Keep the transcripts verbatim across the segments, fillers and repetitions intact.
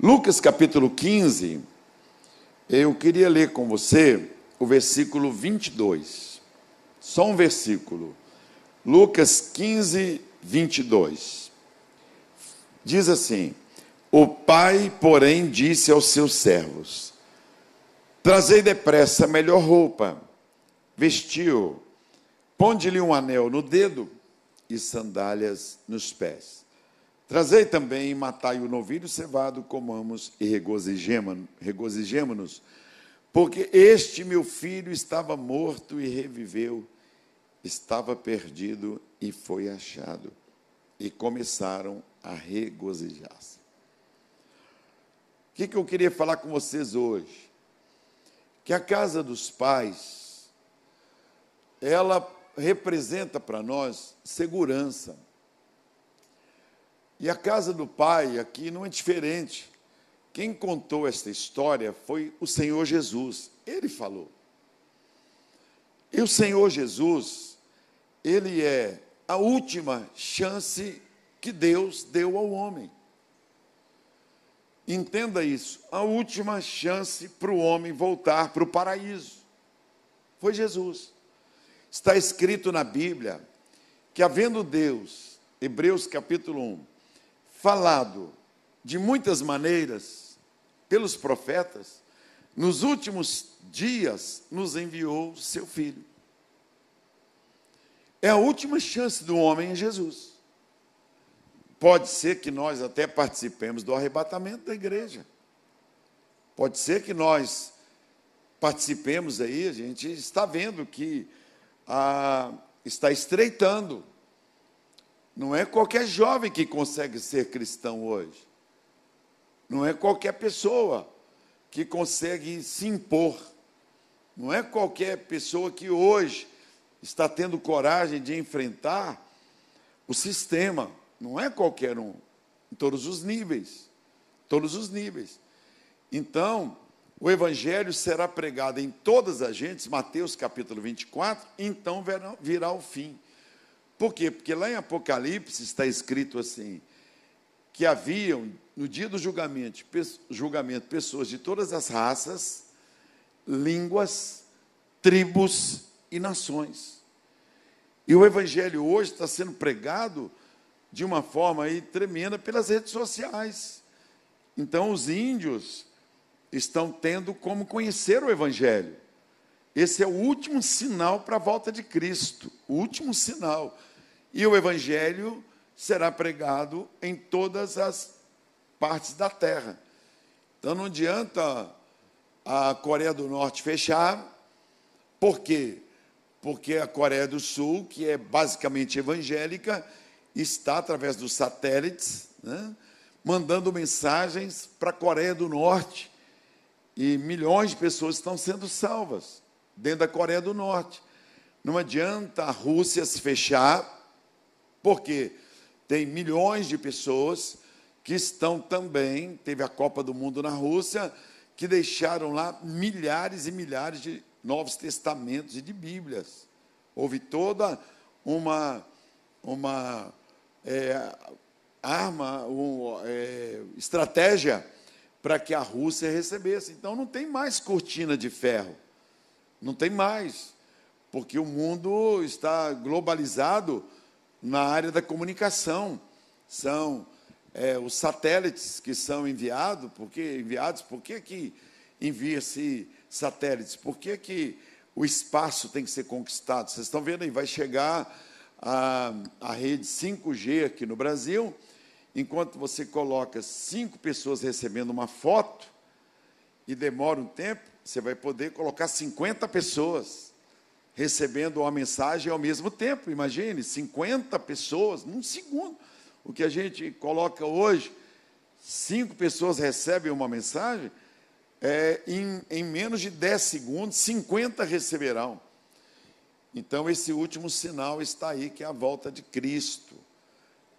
Lucas capítulo quinze, eu queria ler com você o versículo vinte e dois, só um versículo, Lucas quinze, vinte e dois, diz assim: o pai, porém, disse aos seus servos, trazei depressa a melhor roupa, vestiu, ponde-lhe um anel no dedo e sandálias nos pés. Trazei também, matai o novilho cevado, comamos e regozijemo-nos, porque este meu filho estava morto e reviveu, estava perdido e foi achado. E começaram a regozijar-se. O que, que eu queria falar com vocês hoje? Que a casa dos pais, ela representa para nós segurança. E a casa do pai aqui não é diferente. Quem contou esta história foi o Senhor Jesus. Ele falou. E o Senhor Jesus, ele é a última chance que Deus deu ao homem. Entenda isso. A última chance para o homem voltar para o paraíso. Foi Jesus. Está escrito na Bíblia que, havendo Deus, Hebreus capítulo um, falado de muitas maneiras pelos profetas, nos últimos dias nos enviou seu Filho. É a última chance do homem em Jesus. Pode ser que nós até participemos do arrebatamento da igreja. Pode ser que nós participemos aí, a gente está vendo que a, está estreitando. Não é qualquer jovem que consegue ser cristão hoje. Não é qualquer pessoa que consegue se impor. Não é qualquer pessoa que hoje está tendo coragem de enfrentar o sistema. Não é qualquer um, em todos os níveis, todos os níveis. Então, o evangelho será pregado em todas as gentes, Mateus capítulo vinte e quatro, então virá o fim. Por quê? Porque lá em Apocalipse está escrito assim, que haviam, no dia do julgamento, julgamento, pessoas de todas as raças, línguas, tribos e nações. E o evangelho hoje está sendo pregado de uma forma aí tremenda pelas redes sociais. Então, os índios estão tendo como conhecer o evangelho. Esse é o último sinal para a volta de Cristo, o último sinal. E o evangelho será pregado em todas as partes da terra. Então, não adianta a Coreia do Norte fechar. Por quê? Porque a Coreia do Sul, que é basicamente evangélica, está, através dos satélites, né, mandando mensagens para a Coreia do Norte. E milhões de pessoas estão sendo salvas dentro da Coreia do Norte. Não adianta a Rússia se fechar, porque tem milhões de pessoas que estão também, teve a Copa do Mundo na Rússia, que deixaram lá milhares e milhares de Novos Testamentos e de Bíblias. Houve toda uma, uma é, arma, uma é, estratégia para que a Rússia recebesse. Então, não tem mais cortina de ferro, não tem mais, porque o mundo está globalizado na área da comunicação. São é, os satélites que são enviados, porque, enviados, por que que envia-se satélites? Por que que o espaço tem que ser conquistado? Vocês estão vendo aí, vai chegar a, a rede cinco G aqui no Brasil, enquanto você coloca cinco pessoas recebendo uma foto e demora um tempo, você vai poder colocar cinquenta pessoas recebendo uma mensagem ao mesmo tempo. Imagine, cinquenta pessoas num segundo. O que a gente coloca hoje, cinco pessoas recebem uma mensagem, é, em, em menos de dez segundos, cinquenta receberão. Então, esse último sinal está aí, que é a volta de Cristo.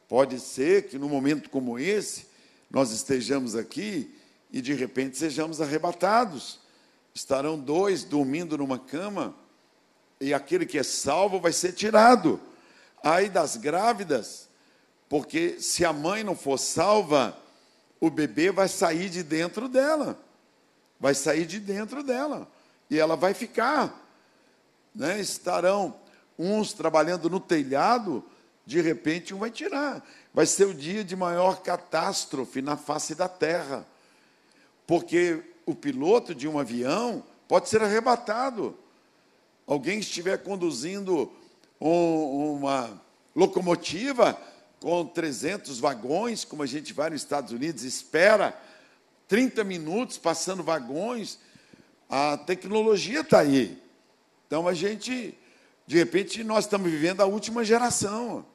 Pode ser que, num momento como esse, nós estejamos aqui e, de repente, sejamos arrebatados. Estarão dois dormindo numa cama e aquele que é salvo vai ser tirado. Ai das grávidas, porque se a mãe não for salva, o bebê vai sair de dentro dela. Vai sair de dentro dela. E ela vai ficar. Né? Estarão uns trabalhando no telhado, de repente um vai tirar. Vai ser o dia de maior catástrofe na face da Terra. Porque o piloto de um avião pode ser arrebatado. Alguém estiver conduzindo um, uma locomotiva com trezentos vagões, como a gente vai nos Estados Unidos, espera trinta minutos passando vagões, a tecnologia está aí. Então, a gente, de repente, nós estamos vivendo a última geração.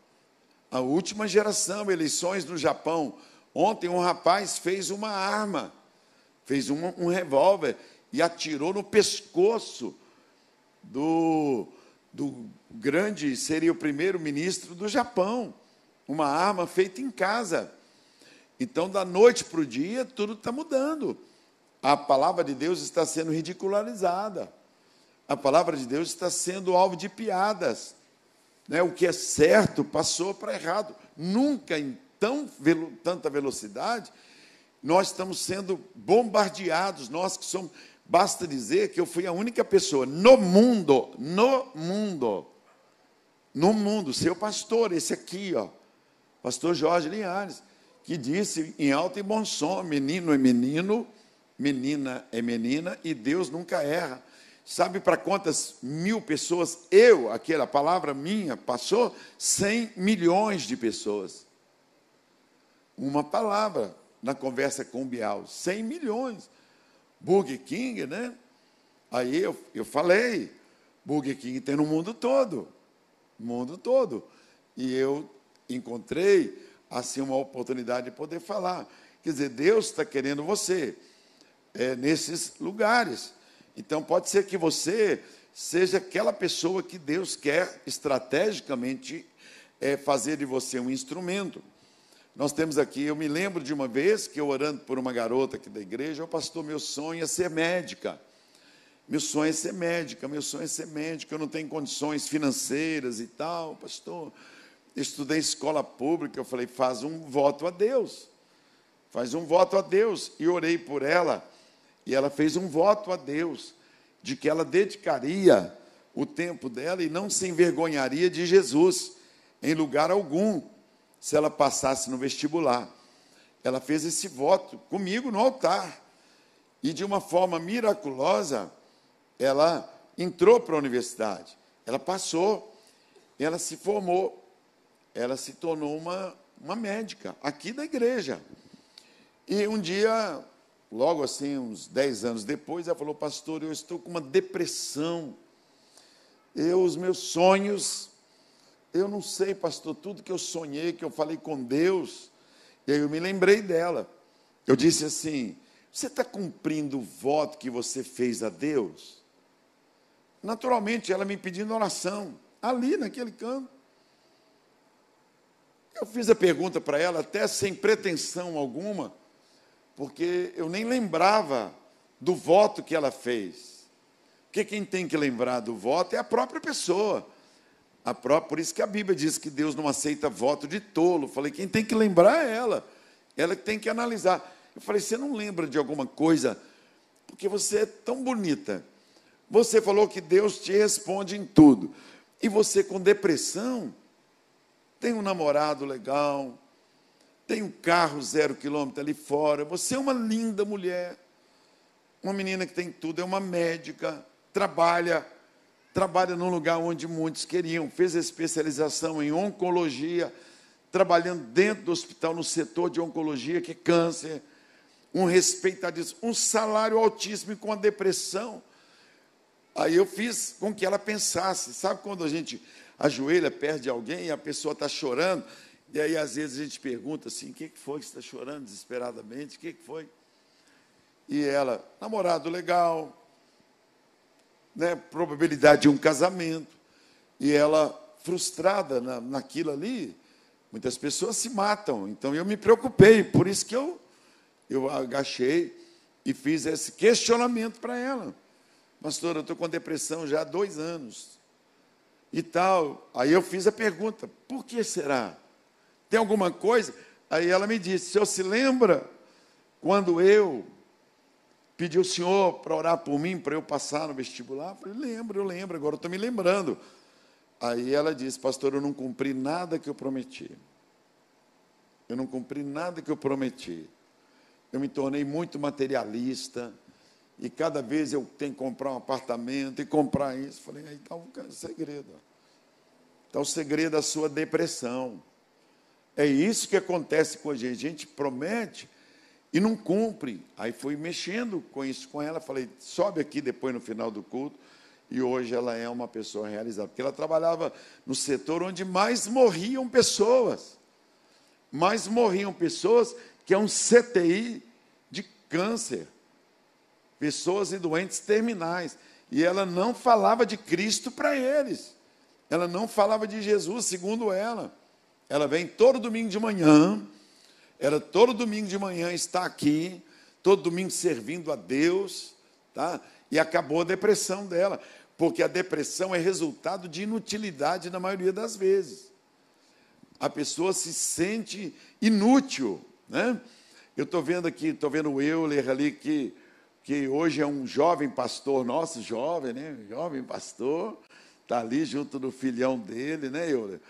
A última geração, eleições no Japão. Ontem, um rapaz fez uma arma, fez um, um revólver e atirou no pescoço do, do grande, seria o primeiro-ministro do Japão. Uma arma feita em casa. Então, da noite para o dia, tudo está mudando. A palavra de Deus está sendo ridicularizada. A palavra de Deus está sendo alvo de piadas. Né? O que é certo passou para errado. Nunca em tão velo, tanta velocidade, nós estamos sendo bombardeados. Nós que somos... Basta dizer que eu fui a única pessoa no mundo, no mundo, no mundo, seu pastor, esse aqui, ó, pastor Jorge Linhares, que disse em alto e bom som, menino é menino, menina é menina, e Deus nunca erra. Sabe para quantas mil pessoas eu, aquela palavra minha, passou? cem milhões de pessoas. Uma palavra na conversa com o Bial, cem milhões. Burger King, né? Aí eu, eu falei, Burger King tem no mundo todo, mundo todo. E eu encontrei, assim, uma oportunidade de poder falar. Quer dizer, Deus está querendo você é, nesses lugares. Então, pode ser que você seja aquela pessoa que Deus quer estrategicamente é, fazer de você um instrumento. Nós temos aqui, eu me lembro de uma vez que eu orando por uma garota aqui da igreja, o pastor, meu sonho é ser médica, meu sonho é ser médica, meu sonho é ser médica, eu não tenho condições financeiras e tal, pastor, estudei escola pública, eu falei, faz um voto a Deus, faz um voto a Deus, e orei por ela, e ela fez um voto a Deus, de que ela dedicaria o tempo dela e não se envergonharia de Jesus, em lugar algum, se ela passasse no vestibular. Ela fez esse voto comigo no altar, e de uma forma miraculosa, ela entrou para a universidade, ela passou, ela se formou, ela se tornou uma, uma médica, aqui da igreja, e um dia... Logo assim, uns dez anos depois, ela falou, pastor, eu estou com uma depressão, eu, os meus sonhos, eu não sei, pastor, tudo que eu sonhei, que eu falei com Deus, e aí eu me lembrei dela, eu disse assim, você está cumprindo o voto que você fez a Deus? Naturalmente, ela me pedindo oração, ali naquele canto, eu fiz a pergunta para ela, até sem pretensão alguma, porque eu nem lembrava do voto que ela fez. Porque quem tem que lembrar do voto é a própria pessoa. A própria, por isso que a Bíblia diz que Deus não aceita voto de tolo. Eu falei, quem tem que lembrar é ela. Ela que tem que analisar. Eu falei, você não lembra de alguma coisa? Porque você é tão bonita. Você falou que Deus te responde em tudo. E você com depressão, tem um namorado legal... Tem um carro zero quilômetro ali fora. Você é uma linda mulher. Uma menina que tem tudo. É uma médica. Trabalha. Trabalha num lugar onde muitos queriam. Fez a especialização em oncologia. Trabalhando dentro do hospital, no setor de oncologia, que é câncer. Um respeitadíssimo. Um salário altíssimo e com a depressão. Aí eu fiz com que ela pensasse. Sabe quando a gente ajoelha, perde alguém e a pessoa está chorando? E aí, às vezes, a gente pergunta assim, o que foi que você está chorando desesperadamente? O que foi? E ela, namorado legal, né, probabilidade de um casamento. E ela, frustrada na, naquilo ali, muitas pessoas se matam. Então, eu me preocupei, por isso que eu, eu agachei e fiz esse questionamento para ela. Pastor, eu estou com depressão já há dois anos e tal. Aí eu fiz a pergunta, por que será? Tem alguma coisa? Aí ela me disse, o senhor se lembra Quando eu pedi ao Senhor para orar por mim, para eu passar no vestibular, eu falei, lembro, eu lembro, agora eu estou me lembrando. Aí ela disse, pastor, eu não cumpri nada que eu prometi. Eu não cumpri nada que eu prometi. Eu me tornei muito materialista, e cada vez eu tenho que comprar um apartamento e comprar isso. Eu falei, aí está o segredo. Está o segredo da sua depressão. É isso que acontece com a gente. A gente promete e não cumpre. Aí fui mexendo com isso com ela. Falei, sobe aqui depois no final do culto. E hoje ela é uma pessoa realizada. Porque ela trabalhava no setor onde mais morriam pessoas. Mais morriam pessoas, que é um C T I de câncer. Pessoas e doentes terminais. E ela não falava de Cristo para eles. Ela não falava de Jesus, segundo ela. Ela vem todo domingo de manhã. Ela todo domingo de manhã está aqui. Todo domingo servindo a Deus. Tá? E acabou a depressão dela. Porque a depressão é resultado de inutilidade na maioria das vezes. A pessoa se sente inútil, né? Eu estou vendo aqui, estou vendo o Euler ali, que, que hoje é um jovem pastor nosso, jovem, né? Jovem pastor, está ali junto do filhão dele, né, Euler?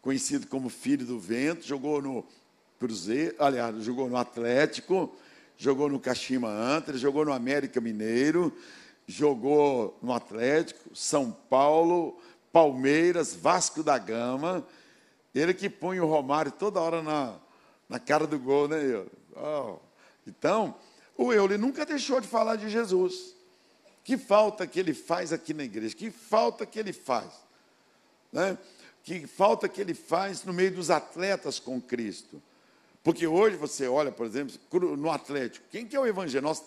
Conhecido como Filho do Vento, jogou no Cruzeiro, aliás, jogou no Atlético, jogou no Caxiam Antres, jogou no América Mineiro, jogou no Atlético, São Paulo, Palmeiras, Vasco da Gama. Ele que põe o Romário toda hora na, na cara do gol, né, Euler? Oh. Então, o Euler nunca deixou de falar de Jesus. Que falta que ele faz aqui na igreja, que falta que ele faz, né? Que falta que ele faz no meio dos atletas com Cristo. Porque hoje você olha, por exemplo, no Atlético, quem que é o evangelho? Nós,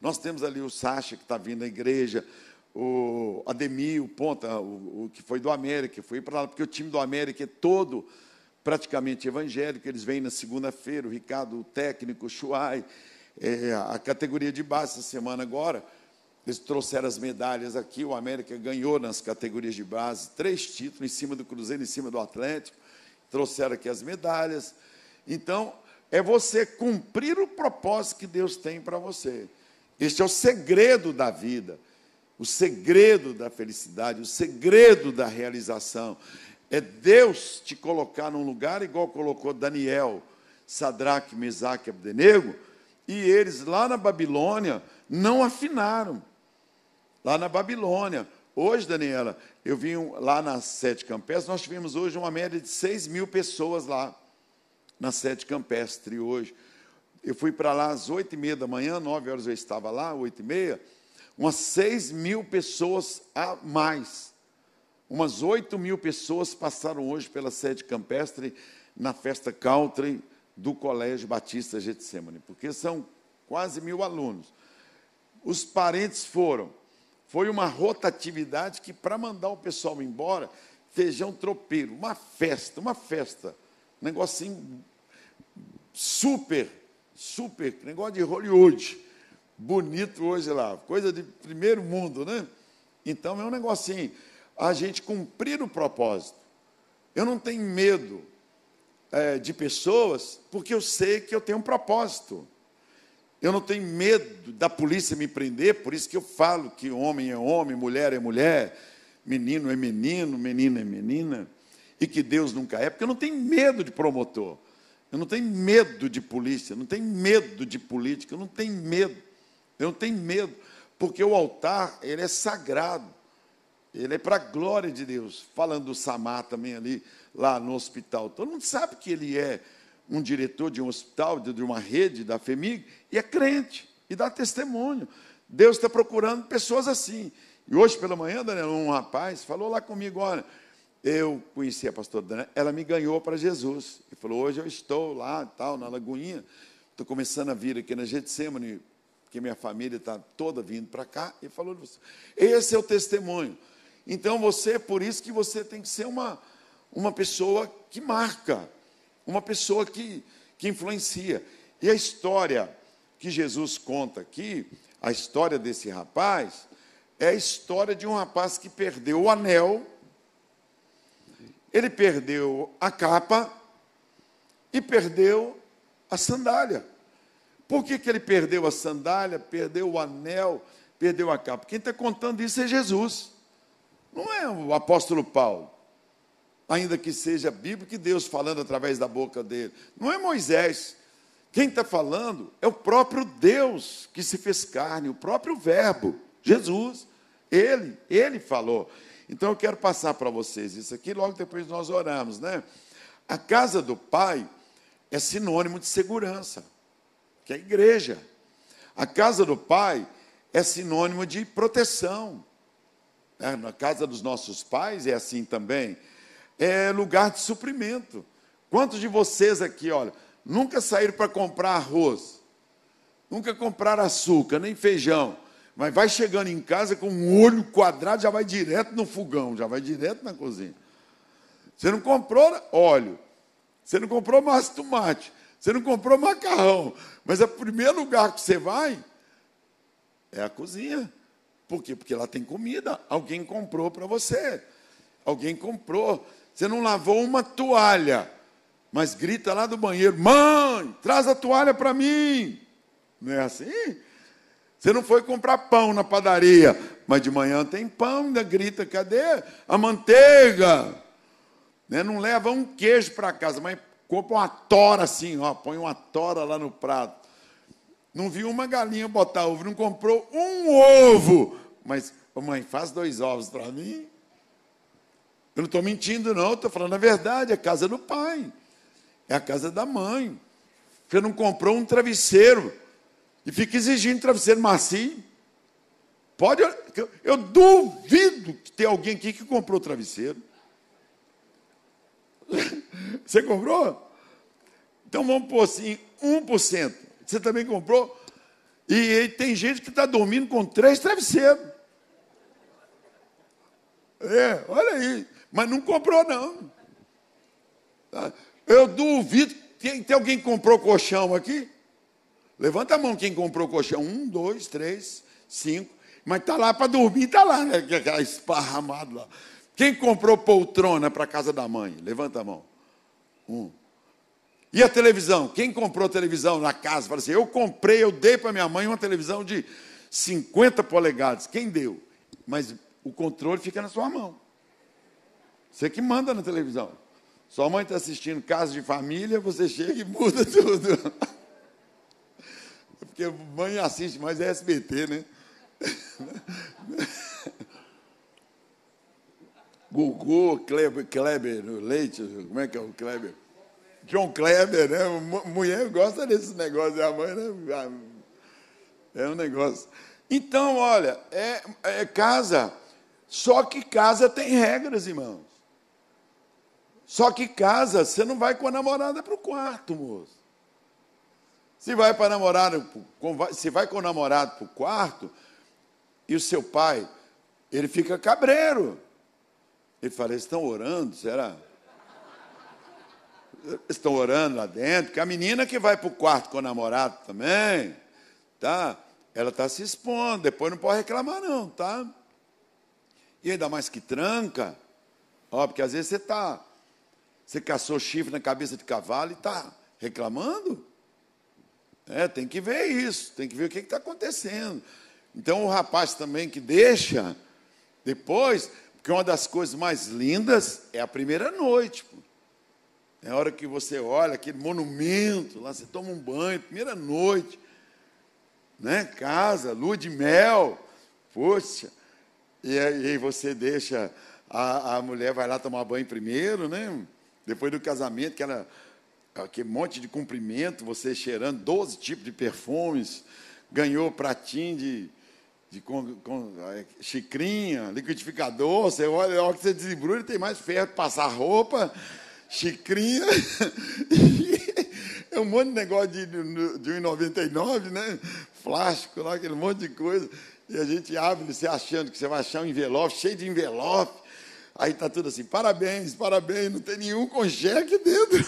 nós temos ali o Sasha, que está vindo à igreja, o Ademir, o Ponta, o, o que foi do América, foi para lá, porque o time do América é todo praticamente evangélico, eles vêm na segunda-feira, o Ricardo, o técnico, o Chuaí, é, a categoria de base, essa semana agora, eles trouxeram as medalhas aqui, o América ganhou nas categorias de base, três títulos, em cima do Cruzeiro, em cima do Atlético, trouxeram aqui as medalhas. Então, é você cumprir o propósito que Deus tem para você. Este é o segredo da vida. O segredo da felicidade, o segredo da realização, é Deus te colocar num lugar igual colocou Daniel, Sadraque, Mesaque e Abdenego, e eles lá na Babilônia não afinaram. Lá na Babilônia. Hoje, Daniela, eu vim lá na Sede Campestre, nós tivemos hoje uma média de seis mil pessoas lá, na Sede Campestre hoje. Eu fui para lá às oito e meia da manhã, nove horas eu estava lá, oito e meia, umas seis mil pessoas a mais, umas oito mil pessoas passaram hoje pela Sede Campestre na festa country do Colégio Batista Getsemane, porque são quase mil alunos. Os parentes foram, foi uma rotatividade que, para mandar o pessoal embora, feijão tropeiro, uma festa, uma festa, um negocinho super, super, negócio de Hollywood, bonito hoje lá, coisa de primeiro mundo, né? Então, é um negocinho, a gente cumprir o propósito. Eu não tenho medo é, de pessoas, porque eu sei que eu tenho um propósito. Eu não tenho medo da polícia me prender, por isso que eu falo que homem é homem, mulher é mulher, menino é menino, menina é menina, e que Deus nunca é, porque eu não tenho medo de promotor, eu não tenho medo de polícia, eu não tenho medo de política, eu não tenho medo. Eu não tenho medo, porque o altar, ele é sagrado, ele é para a glória de Deus. Falando do Samá também ali, lá no hospital, todo mundo sabe que ele é um diretor de um hospital, de uma rede da FEMIG, e é crente, e dá testemunho. Deus está procurando pessoas assim. E hoje pela manhã, Daniela, um rapaz falou lá comigo, olha, eu conheci a pastora Daniela, ela me ganhou para Jesus, e falou, hoje eu estou lá, tal, na Lagoinha, estou começando a vir aqui na Getsemane, que minha família está toda vindo para cá, e falou, esse é o testemunho. Então, você, por isso que você tem que ser uma, uma pessoa que marca, uma pessoa que, que influencia. E a história que Jesus conta aqui, a história desse rapaz, é a história de um rapaz que perdeu o anel, ele perdeu a capa e perdeu a sandália. Por que que ele perdeu a sandália, perdeu o anel, perdeu a capa? Quem está contando isso é Jesus, não é o apóstolo Paulo, ainda que seja bíblico, que Deus falando através da boca dele, não é Moisés. Quem está falando é o próprio Deus que se fez carne, o próprio verbo, Jesus, ele, ele falou. Então eu quero passar para vocês isso aqui, logo depois nós oramos, né? A casa do Pai é sinônimo de segurança, que é a igreja. A casa do Pai é sinônimo de proteção. Na casa dos nossos pais é assim também. É lugar de suprimento. Quantos de vocês aqui, olha, nunca saíram para comprar arroz, nunca compraram açúcar, nem feijão, mas vai chegando em casa com um olho quadrado, já vai direto no fogão, já vai direto na cozinha. Você não comprou óleo, você não comprou massa de tomate, você não comprou macarrão, mas o primeiro lugar que você vai é a cozinha. Por quê? Porque lá tem comida, alguém comprou para você, alguém comprou. Você não lavou uma toalha, mas grita lá do banheiro: mãe, traz a toalha para mim. Não é assim? Você não foi comprar pão na padaria, mas de manhã tem pão, ainda grita: cadê a manteiga? Né? Não leva um queijo para casa, mas compra uma tora assim, ó, põe uma tora lá no prato. Não viu uma galinha botar ovo, não comprou um ovo. Mas, oh, mãe, faz dois ovos para mim. Eu não estou mentindo, não, estou falando a verdade. É a casa do pai, é a casa da mãe. Você não comprou um travesseiro e fica exigindo travesseiro macio. Pode, eu, eu duvido que tenha alguém aqui que comprou travesseiro. Você comprou? Então vamos pôr assim, um por cento. Você também comprou? E, e tem gente que está dormindo com três travesseiros. É, olha aí. Mas não comprou, não. Eu duvido que tem alguém que comprou colchão aqui. Levanta a mão quem comprou colchão. Um, dois, três, cinco. Mas está lá para dormir, está lá, né? Esparramado lá. Quem comprou poltrona para a casa da mãe? Levanta a mão. Um. E a televisão? Quem comprou televisão na casa? Fala assim: eu comprei, eu dei para minha mãe uma televisão de cinquenta polegadas. Quem deu? Mas o controle fica na sua mão. Você que manda na televisão. Sua mãe está assistindo Casa de Família, você chega e muda tudo. Porque mãe assiste mais é S B T, né? Gugu, Kleber, Kleber Leite, como é que é o Kleber? John Kleber, né? Mulher gosta desse negócio, a mãe, né? É um negócio. Então, olha, é, é casa, só que casa tem regras, irmãos. Só que casa, você não vai com a namorada para o quarto, moço. Se vai, para namorado, se vai com o namorado para o quarto, e o seu pai, ele fica cabreiro. Ele fala: eles estão orando, será? Eles estão orando lá dentro, porque a menina que vai para o quarto com o namorado também, tá? Ela está se expondo, depois não pode reclamar não, tá? E ainda mais que tranca, ó, porque às vezes você tá, você caçou chifre na cabeça de cavalo e tá reclamando. É, tem que ver isso, tem que ver o que está acontecendo. Então o rapaz também que deixa depois, porque uma das coisas mais lindas é a primeira noite, pô. É a hora que você olha aquele monumento, lá você toma um banho, primeira noite, né? Casa, lua de mel, poxa, e aí você deixa, a, a mulher vai lá tomar banho primeiro, né? Depois do casamento, que ela, aquele monte de cumprimento, você cheirando doze tipos de perfumes, ganhou pratinho de, de com, com, xicrinha, liquidificador, você olha, olha que você desembrulha, tem mais ferro para passar roupa, xicrinha, é um monte de negócio de, de, de um e noventa e nove, né? Plástico lá, aquele monte de coisa, e a gente abre você achando que você vai achar um envelope, cheio de envelope, aí está tudo assim: parabéns, parabéns, não tem nenhum com cheque dentro.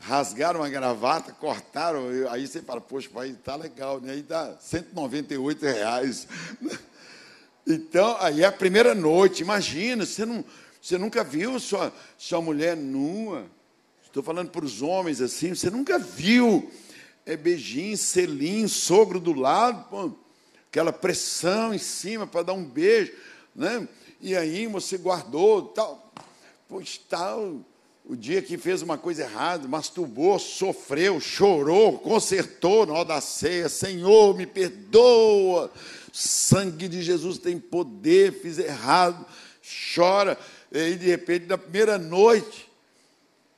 Rasgaram a gravata, cortaram, aí você fala: poxa, vai, tá legal, né? Aí dá cento e noventa e oito reais. Então, aí é a primeira noite, imagina, você não... Você nunca viu sua, sua mulher nua? Estou falando para os homens assim, você nunca viu é beijinho, selinho, sogro do lado, pô, aquela pressão em cima para dar um beijo, né? E aí você guardou, tal. Pois tal, o dia que fez uma coisa errada, masturbou, sofreu, chorou, consertou na hora da ceia, Senhor, me perdoa, sangue de Jesus tem poder, fiz errado, chora, e aí, de repente, na primeira noite,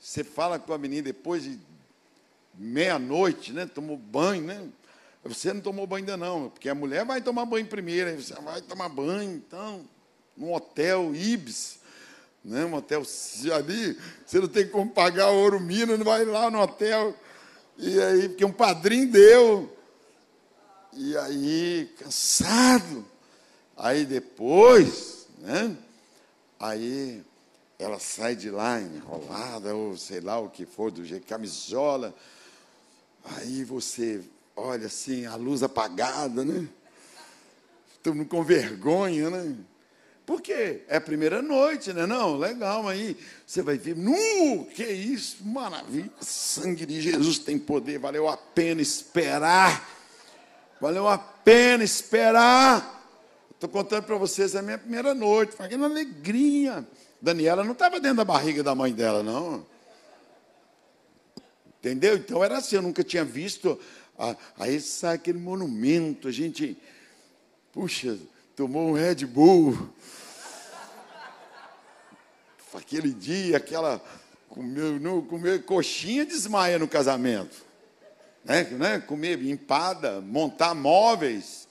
você fala com a menina depois de meia-noite, né? Tomou banho, né? Você não tomou banho ainda não, porque a mulher vai tomar banho primeiro, aí você vai tomar banho, então, num hotel Ibis, né? Um hotel ali, você não tem como pagar ouro mina, não vai lá no hotel, e aí, porque um padrinho deu, e aí, cansado, aí depois, né? Aí ela sai de lá enrolada, ou sei lá o que for, do jeito, camisola. Aí você olha assim, a luz apagada, né? Todo mundo com vergonha, né? Por quê? É a primeira noite, né? Não, legal, aí você vai ver, nu, que isso, maravilha, sangue de Jesus tem poder, valeu a pena esperar, valeu a pena esperar. Estou contando para vocês, é a minha primeira noite, foi aquela alegria. Daniela não estava dentro da barriga da mãe dela, não. Entendeu? Então, era assim, eu nunca tinha visto. A, aí sai aquele monumento, a gente, puxa, tomou um Red Bull. Aquele dia, aquela, comeu, não, comeu coxinha, desmaia no casamento. Né? Né? Comer empada, montar móveis.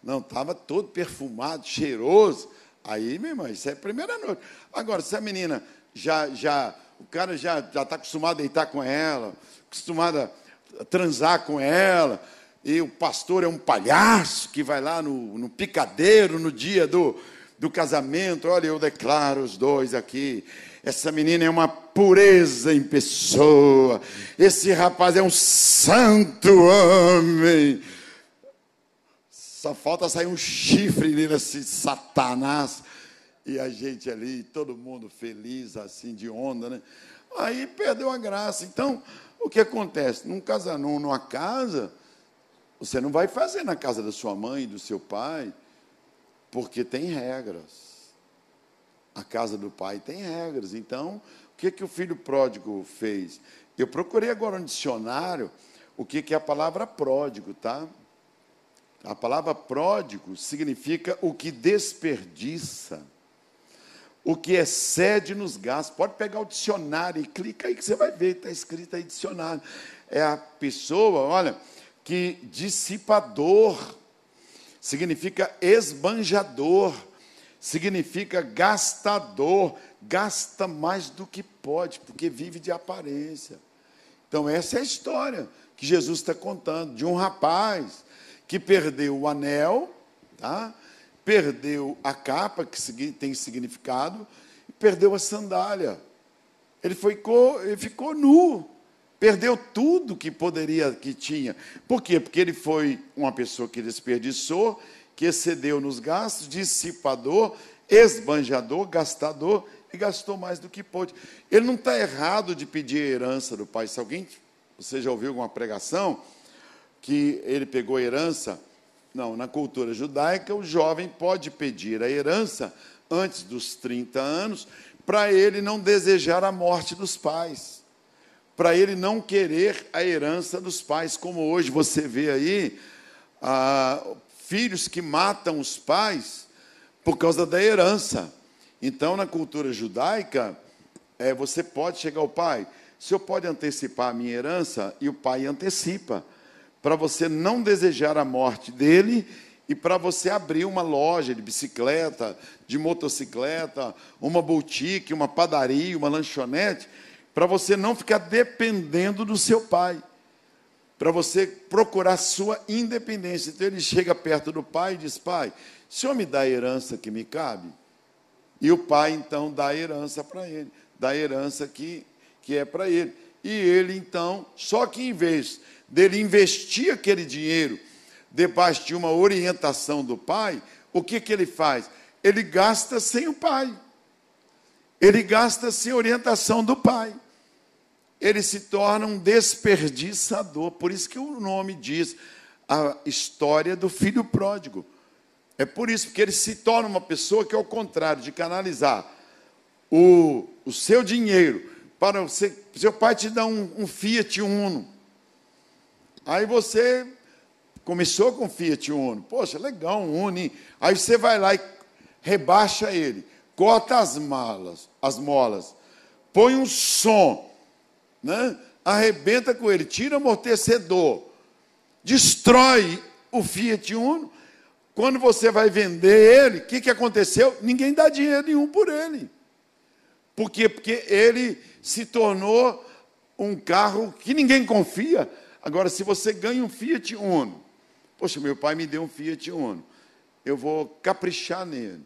Não, estava todo perfumado, cheiroso. Aí, meu irmão, isso é a primeira noite. Agora, se a menina já... já o cara já está acostumado a deitar com ela, acostumado a transar com ela, e o pastor é um palhaço que vai lá no, no picadeiro no dia do, do casamento. Olha, eu declaro os dois aqui. Essa menina é uma pureza em pessoa. Esse rapaz é um santo homem. Só falta sair um chifre nesse satanás. E a gente ali, todo mundo feliz, assim, de onda, né? Aí perdeu a graça. Então, o que acontece? Num casamento, numa casa, você não vai fazer na casa da sua mãe, do seu pai, porque tem regras. A casa do pai tem regras. Então, o que, que o filho pródigo fez? Eu procurei agora no dicionário o que, que é a palavra pródigo, tá? A palavra pródigo significa o que desperdiça, o que excede nos gastos. Pode pegar o dicionário e clica aí que você vai ver, está escrito aí dicionário. É a pessoa, olha, que dissipador, significa esbanjador, significa gastador, gasta mais do que pode, porque vive de aparência. Então, essa é a história que Jesus está contando, de um rapaz que perdeu o anel, tá? Perdeu a capa, que tem significado, e perdeu a sandália. Ele, foi, ele ficou nu, perdeu tudo que poderia, que tinha. Por quê? Porque ele foi uma pessoa que desperdiçou, que excedeu nos gastos, dissipador, esbanjador, gastador, e gastou mais do que pôde. Ele não está errado de pedir a herança do pai. Se alguém, você já ouviu alguma pregação, que ele pegou herança, não, na cultura judaica, o jovem pode pedir a herança antes dos trinta anos, para ele não desejar a morte dos pais, para ele não querer a herança dos pais, como hoje você vê aí, ah, filhos que matam os pais por causa da herança. Então, na cultura judaica, é, você pode chegar ao pai, o senhor pode antecipar a minha herança, e o pai antecipa, para você não desejar a morte dele e para você abrir uma loja de bicicleta, de motocicleta, uma boutique, uma padaria, uma lanchonete, para você não ficar dependendo do seu pai, para você procurar sua independência. Então, ele chega perto do pai e diz, pai, o senhor me dá a herança que me cabe? E o pai, então, dá a herança para ele, dá a herança que, que é para ele. E ele, então, só que em vez dele investir aquele dinheiro debaixo de uma orientação do pai, o que, que ele faz? Ele gasta sem o pai. Ele gasta sem orientação do pai. ele se torna um desperdiçador. Por isso que o nome diz a história do filho pródigo. É por isso, porque ele se torna uma pessoa que, ao contrário de canalizar o, o seu dinheiro para você... Seu pai te dá um, um Fiat Uno. Aí você começou com Fiat Uno. Poxa, legal, um Uno, hein? Aí você vai lá e rebaixa ele, corta as malas, as molas, põe um som, né? Arrebenta com ele, tira o amortecedor, destrói o Fiat Uno. Quando você vai vender ele, o que, que aconteceu? Ninguém dá dinheiro nenhum por ele. Por quê? Porque ele se tornou um carro que ninguém confia. Agora, se você ganha um Fiat Uno, poxa, meu pai me deu um Fiat Uno, eu vou caprichar nele,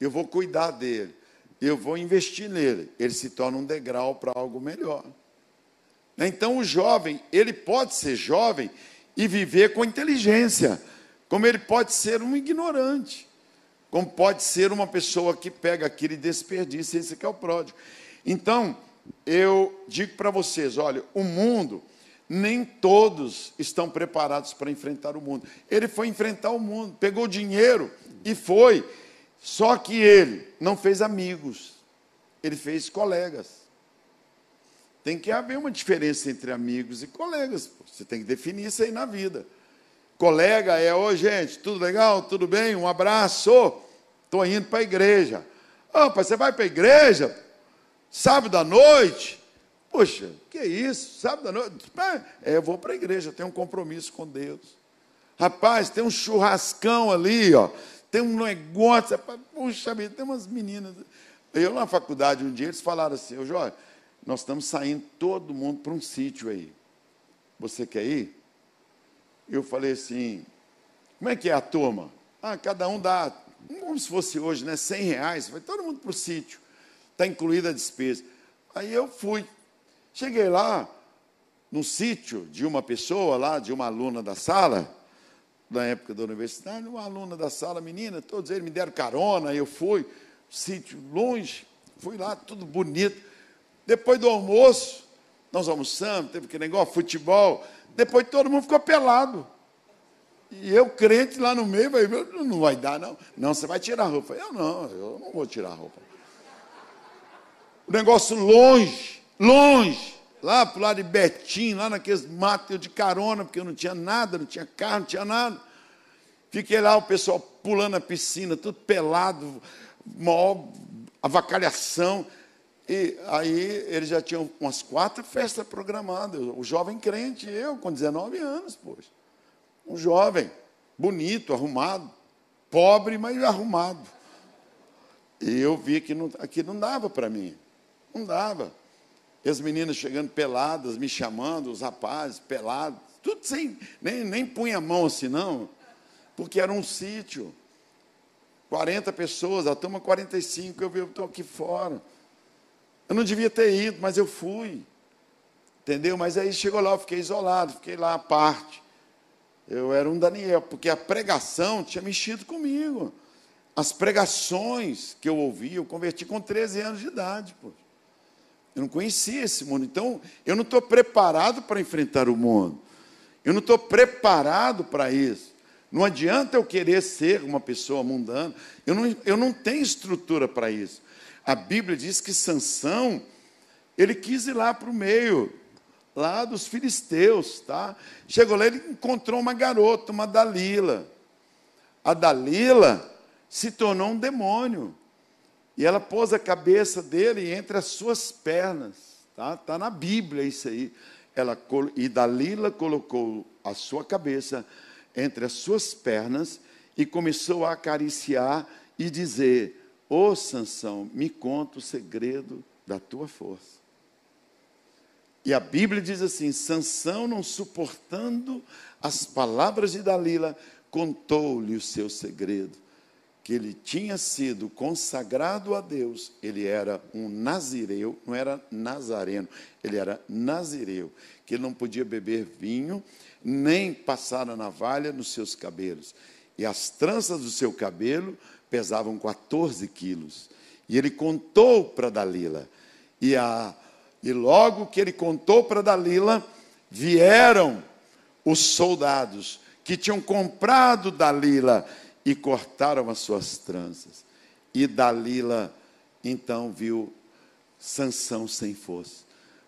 eu vou cuidar dele, eu vou investir nele. Ele se torna um degrau para algo melhor. Então, o jovem, ele pode ser jovem e viver com inteligência, como ele pode ser um ignorante, como pode ser uma pessoa que pega aquilo e desperdiça. Esse que é o pródigo. Então, eu digo para vocês, olha, o mundo, nem todos estão preparados para enfrentar o mundo. Ele foi enfrentar o mundo, pegou dinheiro e foi, só que ele não fez amigos, ele fez colegas. Tem que haver uma diferença entre amigos e colegas, você tem que definir isso aí na vida. Colega é, ô, gente, tudo legal, tudo bem, um abraço, estou indo para a igreja. Ah, pai, você vai para a igreja? Sábado à noite? Poxa, que é isso? Sábado à noite? É, eu vou para a igreja, tenho um compromisso com Deus. Rapaz, tem um churrascão ali, ó, tem um negócio, rapaz, puxa vida, tem umas meninas. Eu, na faculdade, um dia, eles falaram assim, ô, Jorge, nós estamos saindo todo mundo para um sítio aí. Você quer ir? Eu falei assim, como é que é a turma? Ah, cada um dá, como se fosse hoje, né, cem reais, vai todo mundo para o sítio. Está incluída a despesa. Aí eu fui. Cheguei lá, no sítio de uma pessoa lá, de uma aluna da sala, da época da universidade, uma aluna da sala, menina, todos eles me deram carona, eu fui, sítio longe, fui lá, tudo bonito. Depois do almoço, nós almoçamos, teve aquele negócio, futebol, depois todo mundo ficou pelado. E eu, crente, lá no meio, falei, não vai dar, não. Não, você vai tirar a roupa. Eu não, eu não vou tirar a roupa. O negócio longe, longe, lá para o lado de Betim, lá naqueles matos, eu de carona, porque eu não tinha nada, não tinha carro, não tinha nada. Fiquei lá, o pessoal pulando a piscina, tudo pelado, maior avacalhação. E aí eles já tinham umas quatro festas programadas. O jovem crente, eu, com dezenove anos, poxa. Um jovem, bonito, arrumado, pobre, mas arrumado. E eu vi que não, aqui não dava para mim. Não dava. E as meninas chegando peladas, me chamando, os rapazes pelados, tudo sem, nem, nem punha a mão assim, não, porque era um sítio. quarenta pessoas, a turma quarenta e cinco, eu estou aqui fora. Eu não devia ter ido, mas eu fui. Entendeu? Mas aí chegou lá, eu fiquei isolado, fiquei lá à parte. Eu era um Daniel, porque a pregação tinha mexido comigo. As pregações que eu ouvi, eu converti com treze anos de idade, pô. Eu não conhecia esse mundo. Então, eu não estou preparado para enfrentar o mundo. Eu não estou preparado para isso. Não adianta eu querer ser uma pessoa mundana. Eu não, eu não tenho estrutura para isso. A Bíblia diz que Sansão, ele quis ir lá para o meio, lá dos filisteus, tá? Chegou lá, ele encontrou uma garota, uma Dalila. A Dalila se tornou um demônio, e ela pôs a cabeça dele entre as suas pernas, tá? Tá na Bíblia isso aí. Ela, e Dalila colocou a sua cabeça entre as suas pernas, e começou a acariciar e dizer, ô oh, Sansão, me conta o segredo da tua força. E a Bíblia diz assim, Sansão, não suportando as palavras de Dalila, contou-lhe o seu segredo, que ele tinha sido consagrado a Deus, ele era um nazireu, não era nazareno, ele era nazireu, que ele não podia beber vinho, nem passar a navalha nos seus cabelos. E as tranças do seu cabelo pesavam quatorze quilos. E ele contou para Dalila, e a, E logo que ele contou para Dalila, vieram os soldados que tinham comprado Dalila e cortaram as suas tranças. E Dalila, então, viu Sansão sem força.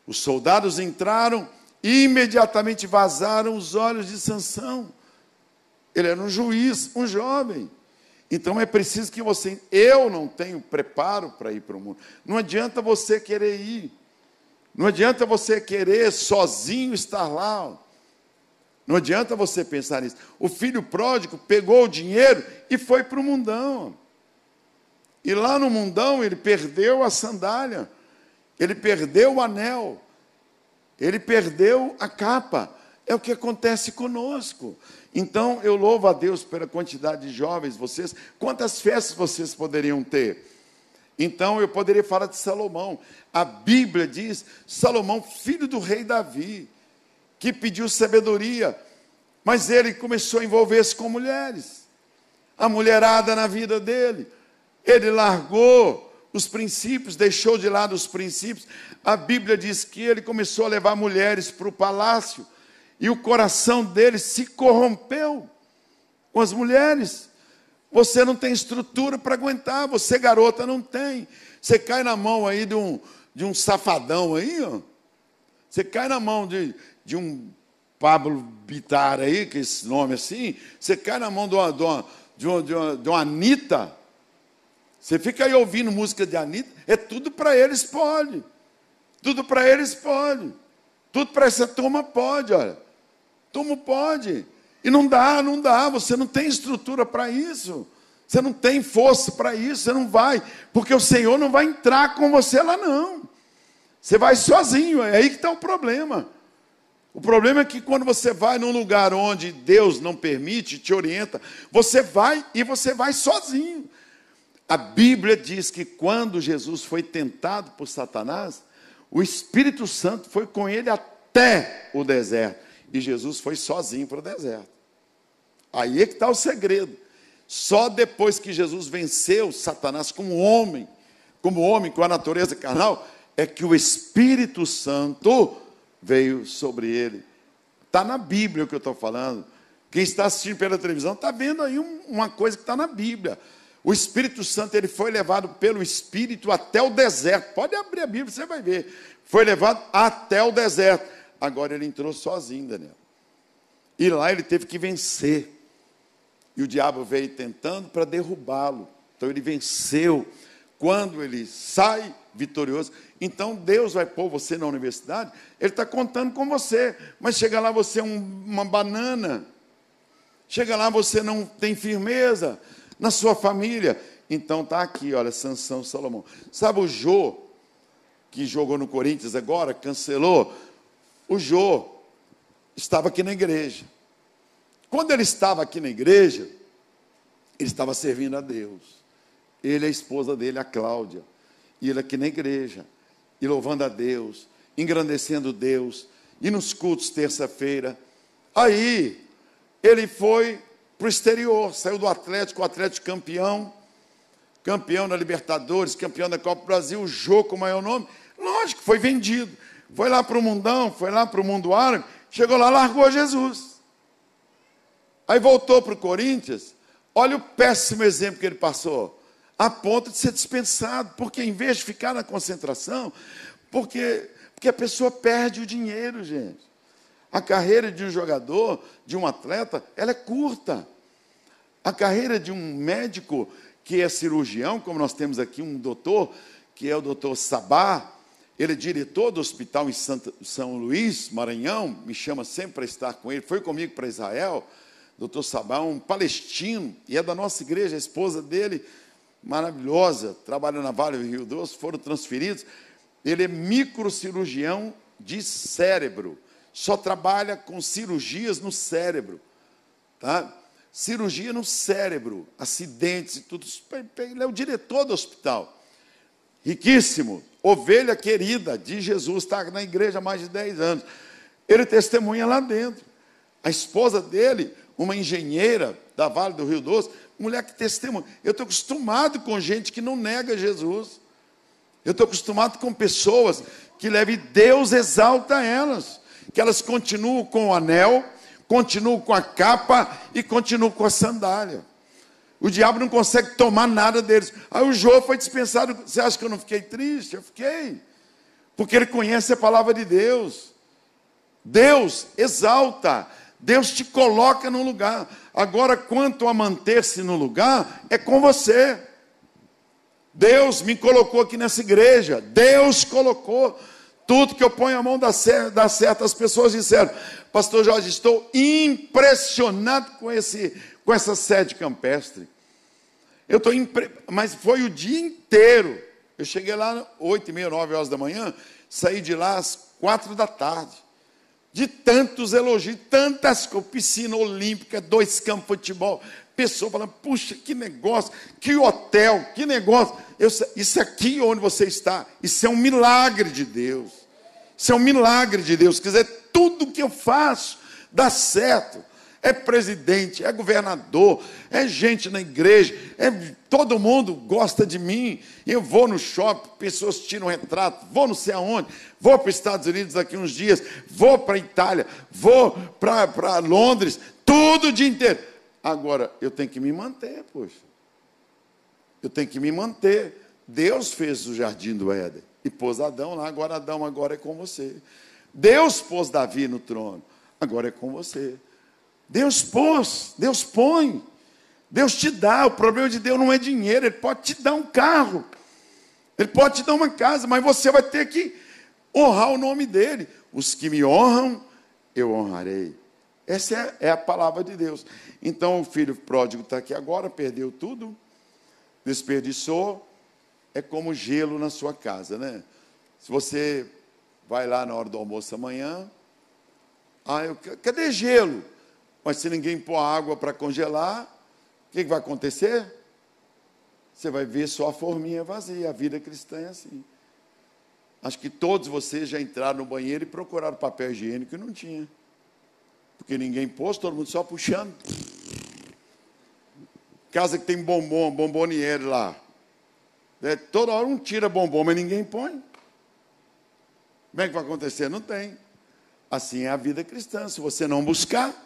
Os soldados entraram e imediatamente vazaram os olhos de Sansão. Ele era um juiz, um jovem. Então é preciso que você... Eu não tenho preparo para ir para o mundo. Não adianta você querer ir. Não adianta você querer sozinho estar lá. Não adianta você pensar nisso. O filho pródigo pegou o dinheiro e foi para o mundão. E lá no mundão ele perdeu a sandália. Ele perdeu o anel. Ele perdeu a capa. É o que acontece conosco. Então, eu louvo a Deus pela quantidade de jovens, vocês. Quantas festas vocês poderiam ter? Então, eu poderia falar de Salomão. A Bíblia diz, Salomão, filho do rei Davi, que pediu sabedoria, mas ele começou a envolver-se com mulheres. A mulherada na vida dele. Ele largou os princípios, deixou de lado os princípios. A Bíblia diz que ele começou a levar mulheres para o palácio, e o coração dele se corrompeu com as mulheres. Você não tem estrutura para aguentar, você, garota, não tem. Você cai na mão aí de um, de um safadão aí, ó. Você cai na mão de, de um Pablo Bitar aí, que é esse nome assim. Você cai na mão de uma, de uma, de uma, de uma, de uma Anitta. Você fica aí ouvindo música de Anitta, é tudo para eles pode. Tudo para eles pode. Tudo para essa turma pode, olha. Turma pode. E não dá, não dá. Você não tem estrutura para isso. Você não tem força para isso. Você não vai. Porque o Senhor não vai entrar com você lá, não. Você vai sozinho. É aí que está o problema. O problema é que quando você vai num lugar onde Deus não permite, te orienta, você vai e você vai sozinho. A Bíblia diz que quando Jesus foi tentado por Satanás, o Espírito Santo foi com ele até o deserto. E Jesus foi sozinho para o deserto. Aí é que está o segredo. Só depois que Jesus venceu Satanás como homem, como homem com a natureza carnal, é que o Espírito Santo veio sobre ele. Está na Bíblia o que eu estou falando. Quem está assistindo pela televisão está vendo aí uma coisa que está na Bíblia. O Espírito Santo, ele foi levado pelo Espírito até o deserto. Pode abrir a Bíblia, você vai ver. Foi levado até o deserto. Agora ele entrou sozinho, Daniel. E lá ele teve que vencer. E o diabo veio tentando para derrubá-lo. Então ele venceu. Quando ele sai vitorioso, então Deus vai pôr você na universidade, ele está contando com você. Mas chega lá, você é um, uma banana. Chega lá, você não tem firmeza na sua família. Então está aqui, olha, Sansão, Salomão. Sabe o Jô, que jogou no Corinthians agora, cancelou? O Jô estava aqui na igreja. Quando ele estava aqui na igreja, ele estava servindo a Deus. Ele e a esposa dele, a Cláudia. E ele aqui na igreja, e louvando a Deus, engrandecendo Deus, e nos cultos terça-feira. Aí, ele foi para o exterior, saiu do Atlético, o Atlético campeão, campeão da Libertadores, campeão da Copa do Brasil, o Jô, como é o nome, lógico, foi vendido, foi lá para o mundão, foi lá para o mundo árabe, chegou lá, largou Jesus, aí voltou para o Corinthians, olha o péssimo exemplo que ele passou, a ponto de ser dispensado, porque em vez de ficar na concentração, porque, porque a pessoa perde o dinheiro, gente. A carreira de um jogador, de um atleta, ela é curta. A carreira de um médico que é cirurgião, como nós temos aqui um doutor, que é o doutor Sabá, ele é diretor do hospital em Santa, São Luís, Maranhão, me chama sempre para estar com ele, foi comigo para Israel, doutor Sabá é um palestino, e é da nossa igreja, a esposa dele, maravilhosa, trabalha na Vale do Rio Doce, foram transferidos, ele é microcirurgião de cérebro, só trabalha com cirurgias no cérebro, tá? Cirurgia no cérebro, acidentes e tudo. Ele é o diretor do hospital. Riquíssimo, ovelha querida de Jesus, está na igreja há mais de dez anos. Ele testemunha lá dentro. A esposa dele, uma engenheira da Vale do Rio Doce, mulher que testemunha. Eu estou acostumado com gente que não nega Jesus. Eu estou acostumado com pessoas que leve, Deus exalta elas, que elas continuam com o anel, continuam com a capa e continuam com a sandália. O diabo não consegue tomar nada deles. Aí o Jô foi dispensado. Você acha que eu não fiquei triste? Eu fiquei. Porque ele conhece a palavra de Deus. Deus exalta. Deus te coloca no lugar. Agora, quanto a manter-se no lugar, é com você. Deus me colocou aqui nessa igreja. Deus colocou. Tudo que eu ponho a mão dá certo. As pessoas disseram, pastor Jorge, estou impressionado com esse... com essa sede campestre. Eu estou impre... Mas foi o dia inteiro. Eu cheguei lá oito e meia, nove horas da manhã, saí de lá às quatro da tarde. De tantos elogios, tantas coisas, piscina olímpica, dois campos de futebol, pessoa falando, puxa, que negócio, que hotel, que negócio. Eu... Isso aqui onde você está, isso é um milagre de Deus. Isso é um milagre de Deus. Quer dizer, tudo que eu faço dá certo. É presidente, é governador, é gente na igreja, é, todo mundo gosta de mim. Eu vou no shopping, pessoas tiram retrato, vou não sei aonde, vou para os Estados Unidos daqui uns dias, vou para a Itália, vou para Londres, tudo o dia inteiro. Agora, eu tenho que me manter, poxa. Eu tenho que me manter. Deus fez o jardim do Éden e pôs Adão lá, agora Adão, agora é com você. Deus pôs Davi no trono, agora é com você. Deus pôs, Deus põe, Deus te dá. O problema de Deus não é dinheiro, Ele pode te dar um carro, Ele pode te dar uma casa, mas você vai ter que honrar o nome dEle. Os que me honram, eu honrarei. Essa é a palavra de Deus. Então o filho pródigo está aqui agora, perdeu tudo, desperdiçou, é como gelo na sua casa, né? Se você vai lá na hora do almoço amanhã, ah, eu, cadê gelo? Mas se ninguém pôr água para congelar, o que vai acontecer? Você vai ver só a forminha vazia. A vida cristã é assim. Acho que todos vocês já entraram no banheiro e procuraram papel higiênico e não tinha. Porque ninguém pôs, todo mundo só puxando. Casa que tem bombom, bomboniere lá. É, toda hora um tira bombom, mas ninguém põe. Como é que vai acontecer? Não tem. Assim é a vida cristã. Se você não buscar,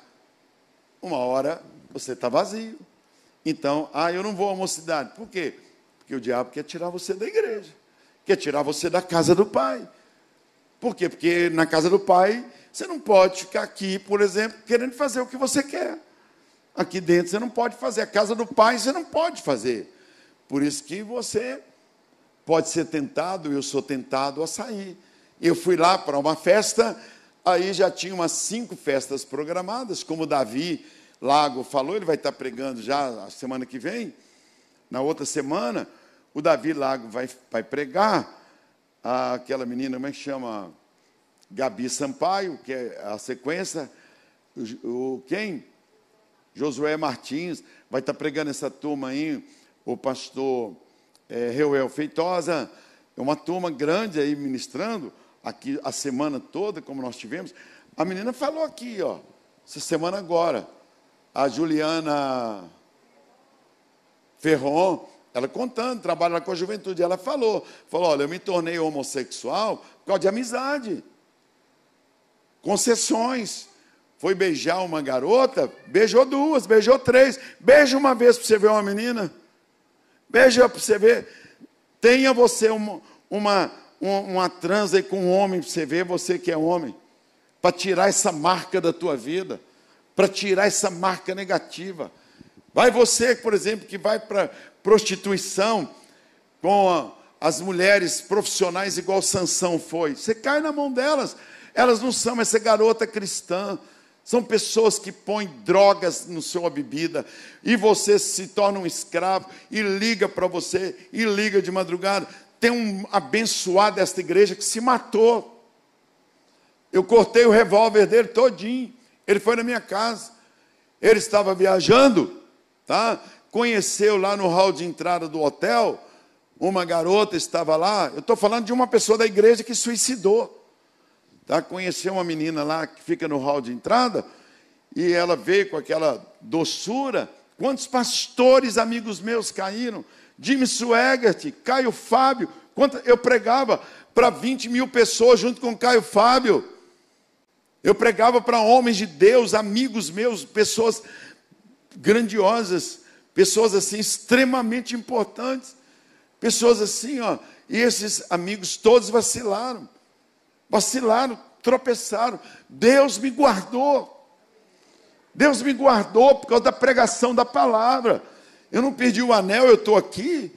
uma hora você está vazio. Então, ah, eu não vou à mocidade. Por quê? Porque o diabo quer tirar você da igreja. Quer tirar você da casa do pai. Por quê? Porque na casa do pai, você não pode ficar aqui, por exemplo, querendo fazer o que você quer. Aqui dentro você não pode fazer. A casa do pai você não pode fazer. Por isso que você pode ser tentado, eu sou tentado a sair. Eu fui lá para uma festa... Aí já tinha umas cinco festas programadas, como o Davi Lago falou, ele vai estar pregando já a semana que vem, na outra semana, o Davi Lago vai, vai pregar, a, aquela menina, como é que chama? Gabi Sampaio, que é a sequência, o, o quem? Josué Martins, vai estar pregando essa turma aí, o pastor é, Reuel Feitosa, é uma turma grande aí ministrando, aqui a semana toda, como nós tivemos. A menina falou aqui, ó, essa semana agora, a Juliana Ferron, ela contando, trabalha lá com a juventude, ela falou, falou, olha, eu me tornei homossexual por causa de amizade, concessões, foi beijar uma garota, beijou duas, beijou três, beija uma vez para você ver uma menina, beija para você ver, tenha você uma... uma uma transa com um homem, para você ver, você que é homem, para tirar essa marca da tua vida, para tirar essa marca negativa. Vai você, por exemplo, que vai para prostituição com as mulheres profissionais igual Sansão foi, você cai na mão delas, elas não são essa garota cristã, são pessoas que põem drogas na sua bebida, e você se torna um escravo, e liga para você, e liga de madrugada. Tem um abençoado desta igreja que se matou. Eu cortei o revólver dele todinho. Ele foi na minha casa. Ele estava viajando, tá? Conheceu lá no hall de entrada do hotel, uma garota estava lá. Eu estou falando de uma pessoa da igreja que suicidou. Tá? Conheceu uma menina lá que fica no hall de entrada e ela veio com aquela doçura. Quantos pastores amigos meus caíram? Jimmy Swaggart, Caio Fábio, eu pregava, para vinte mil pessoas junto com Caio Fábio. Eu pregava para homens de Deus, amigos meus, pessoas grandiosas, pessoas assim extremamente importantes, pessoas assim, ó, e esses amigos todos vacilaram, vacilaram, tropeçaram. Deus me guardou, Deus me guardou por causa da pregação da palavra. Eu não perdi o anel, eu estou aqui,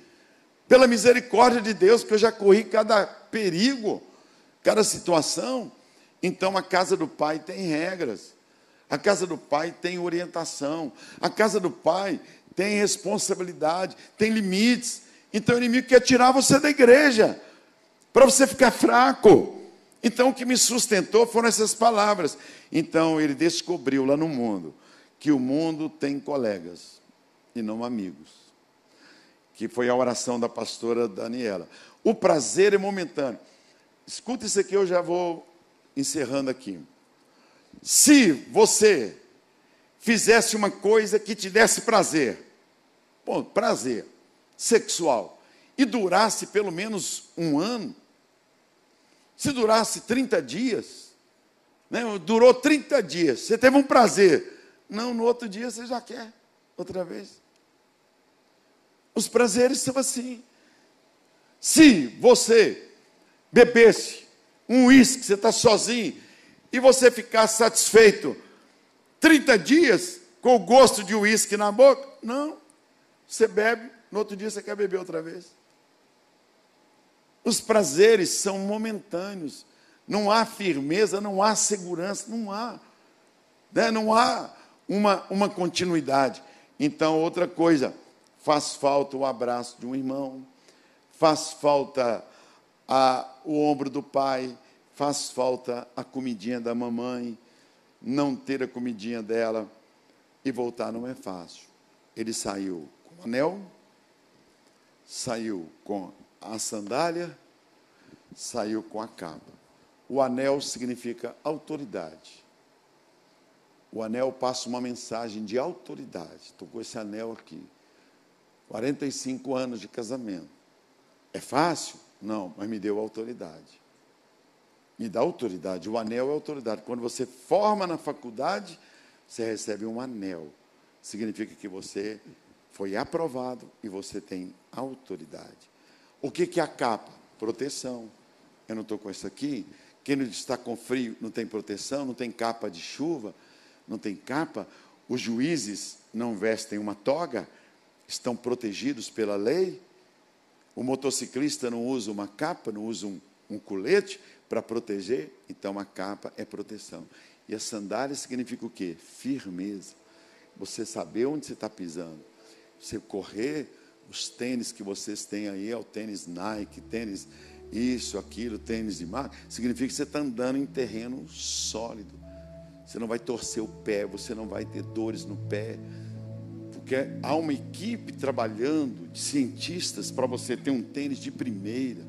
pela misericórdia de Deus, porque eu já corri cada perigo, cada situação. Então, a casa do Pai tem regras, a casa do Pai tem orientação, a casa do Pai tem responsabilidade, tem limites. Então, o inimigo quer tirar você da igreja, para você ficar fraco. Então, o que me sustentou foram essas palavras. Então, ele descobriu lá no mundo, que o mundo tem colegas e não amigos, que foi a oração da pastora Daniela. O prazer é momentâneo. Escuta isso aqui, eu já vou encerrando aqui. Se você fizesse uma coisa que te desse prazer, bom, prazer sexual, e durasse pelo menos um ano, se durasse trinta dias, né, durou trinta dias, você teve um prazer, não, no outro dia você já quer outra vez. Os prazeres são assim. Se você bebesse um uísque, você está sozinho, e você ficar satisfeito trinta dias com o gosto de uísque na boca, não, você bebe, no outro dia você quer beber outra vez. Os prazeres são momentâneos, não há firmeza, não há segurança, não há, né? Não há uma, uma continuidade. Então, outra coisa, faz falta o abraço de um irmão, faz falta a, o ombro do pai, faz falta a comidinha da mamãe, não ter a comidinha dela, e voltar não é fácil. Ele saiu com o anel, saiu com a sandália, saiu com a capa. O anel significa autoridade. O anel passa uma mensagem de autoridade. Estou com esse anel aqui. quarenta e cinco anos de casamento. É fácil? Não, mas me deu autoridade. Me dá autoridade. O anel é autoridade. Quando você forma na faculdade, você recebe um anel. Significa que você foi aprovado e você tem autoridade. O que que é a capa? Proteção. Eu não estou com isso aqui. Quem não está com frio não tem proteção, não tem capa de chuva, não tem capa. Os juízes não vestem uma toga, estão protegidos pela lei. O motociclista não usa uma capa, não usa um, um colete para proteger. Então, a capa é proteção. E a sandália significa o quê? Firmeza. Você saber onde você está pisando. Você correr. Os tênis que vocês têm aí é o tênis Nike, tênis isso, aquilo, tênis de marca. Significa que você está andando em terreno sólido. Você não vai torcer o pé, você não vai ter dores no pé. Porque há uma equipe trabalhando de cientistas para você ter um tênis de primeira,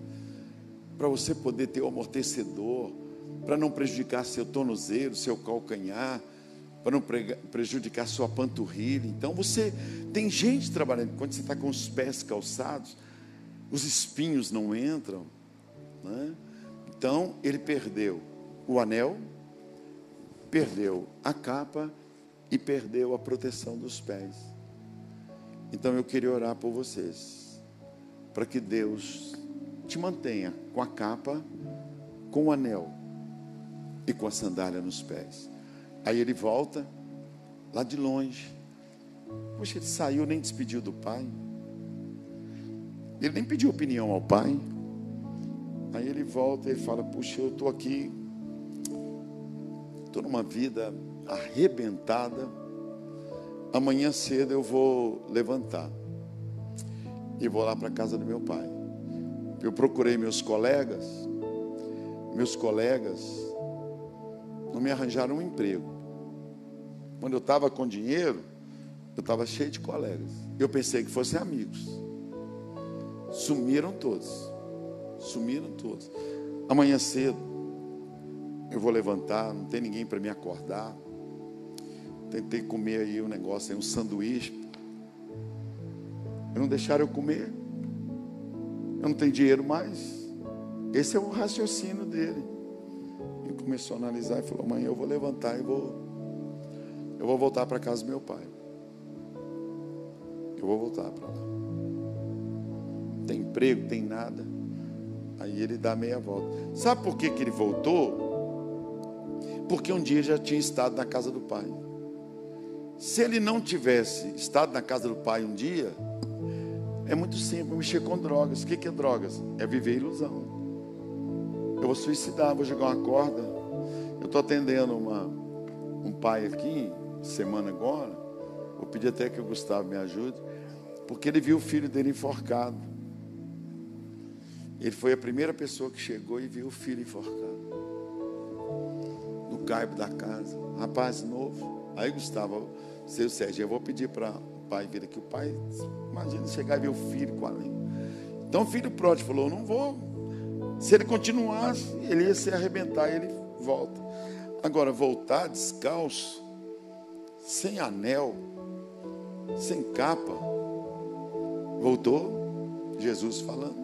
para você poder ter o amortecedor, para não prejudicar seu tornozelo, seu calcanhar, para não prejudicar sua panturrilha. Então, você tem gente trabalhando. Quando você está com os pés calçados, os espinhos não entram, né? Então, ele perdeu o anel, perdeu a capa e perdeu a proteção dos pés. Então, eu queria orar por vocês, para que Deus te mantenha com a capa, com o anel e com a sandália nos pés. Aí ele volta, lá de longe. Poxa, ele saiu, nem despediu do pai. Ele nem pediu opinião ao pai. Aí ele volta e fala, puxa, eu estou aqui, estou numa vida arrebentada. Amanhã cedo eu vou levantar e vou lá para a casa do meu pai. Eu procurei meus colegas, meus colegas... não me arranjaram um emprego. Quando eu estava com dinheiro, eu estava cheio de colegas. Eu pensei que fossem amigos. Sumiram todos. Sumiram todos. Amanhã cedo, eu vou levantar, não tem ninguém para me acordar. Tentei comer aí um negócio, aí um sanduíche. Não deixaram eu comer. Eu não tenho dinheiro mais. Esse é o raciocínio dele. Ele começou a analisar e falou: amanhã eu vou levantar e vou, eu vou voltar para casa do meu pai. Eu vou voltar para lá. Tem emprego, tem nada. Aí ele dá meia volta. Sabe por que que ele voltou? Porque um dia já tinha estado na casa do pai. Se ele não tivesse estado na casa do pai um dia, é muito simples, mexer com drogas. O que que é drogas? É viver ilusão. Eu vou suicidar, vou jogar uma corda. Eu estou atendendo uma, um pai aqui, semana agora. Vou pedir até que o Gustavo me ajude, porque ele viu o filho dele enforcado. Ele foi a primeira pessoa que chegou e viu o filho enforcado no caibo da casa, rapaz novo. Aí Gustavo, seu Sérgio, eu vou pedir para o pai vir aqui. O pai, imagina, chegar e ver o filho com a língua. Então o filho pródigo falou: não vou. Se ele continuasse, ele ia se arrebentar. Ele volta. Agora, voltar descalço, sem anel, sem capa, voltou Jesus falando.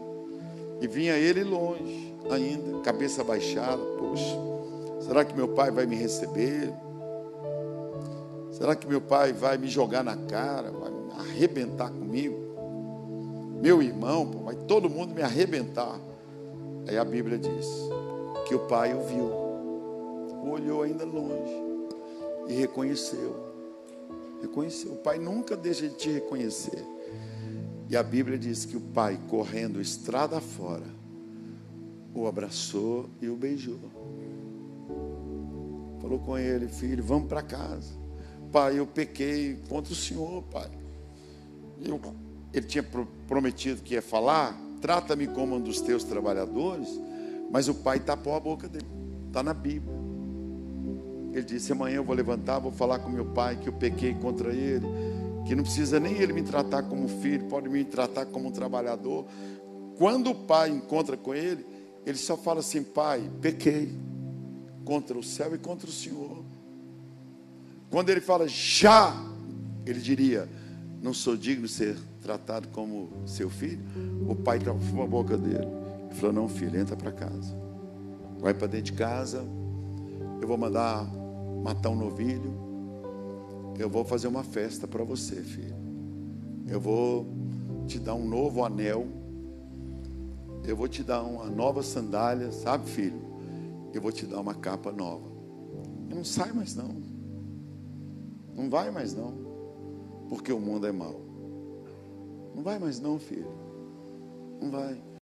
E vinha ele longe ainda, cabeça baixada. Poxa, será que meu pai vai me receber? Será que meu pai vai me jogar na cara? Vai me arrebentar comigo? Meu irmão, pô, vai todo mundo me arrebentar. Aí a Bíblia diz que o pai o viu, o olhou ainda longe e reconheceu. Reconheceu. O pai nunca deixa de te reconhecer. E a Bíblia diz que o pai, correndo estrada fora, o abraçou e o beijou. Falou com ele: filho, vamos para casa. Pai, eu pequei contra o senhor, pai. Eu, ele tinha prometido que ia falar: trata-me como um dos teus trabalhadores. Mas o pai tapou a boca dele. Está na Bíblia. Ele disse: amanhã eu vou levantar, vou falar com meu pai que eu pequei contra ele, que não precisa nem ele me tratar como filho, pode me tratar como um trabalhador. Quando o pai encontra com ele, ele só fala assim: pai, pequei contra o céu e contra o senhor. Quando ele fala já, ele diria: não sou digno de ser tratado como seu filho. O pai tapou a boca dele e falou: não, filho, entra para casa, vai para dentro de casa, eu vou mandar matar um novilho. Eu vou fazer uma festa para você, filho. Eu vou te dar um novo anel. Eu vou te dar uma nova sandália, sabe, filho? Eu vou te dar uma capa nova. E não sai mais não. Não vai mais não. Porque o mundo é mau. Não vai mais não, filho. Não vai.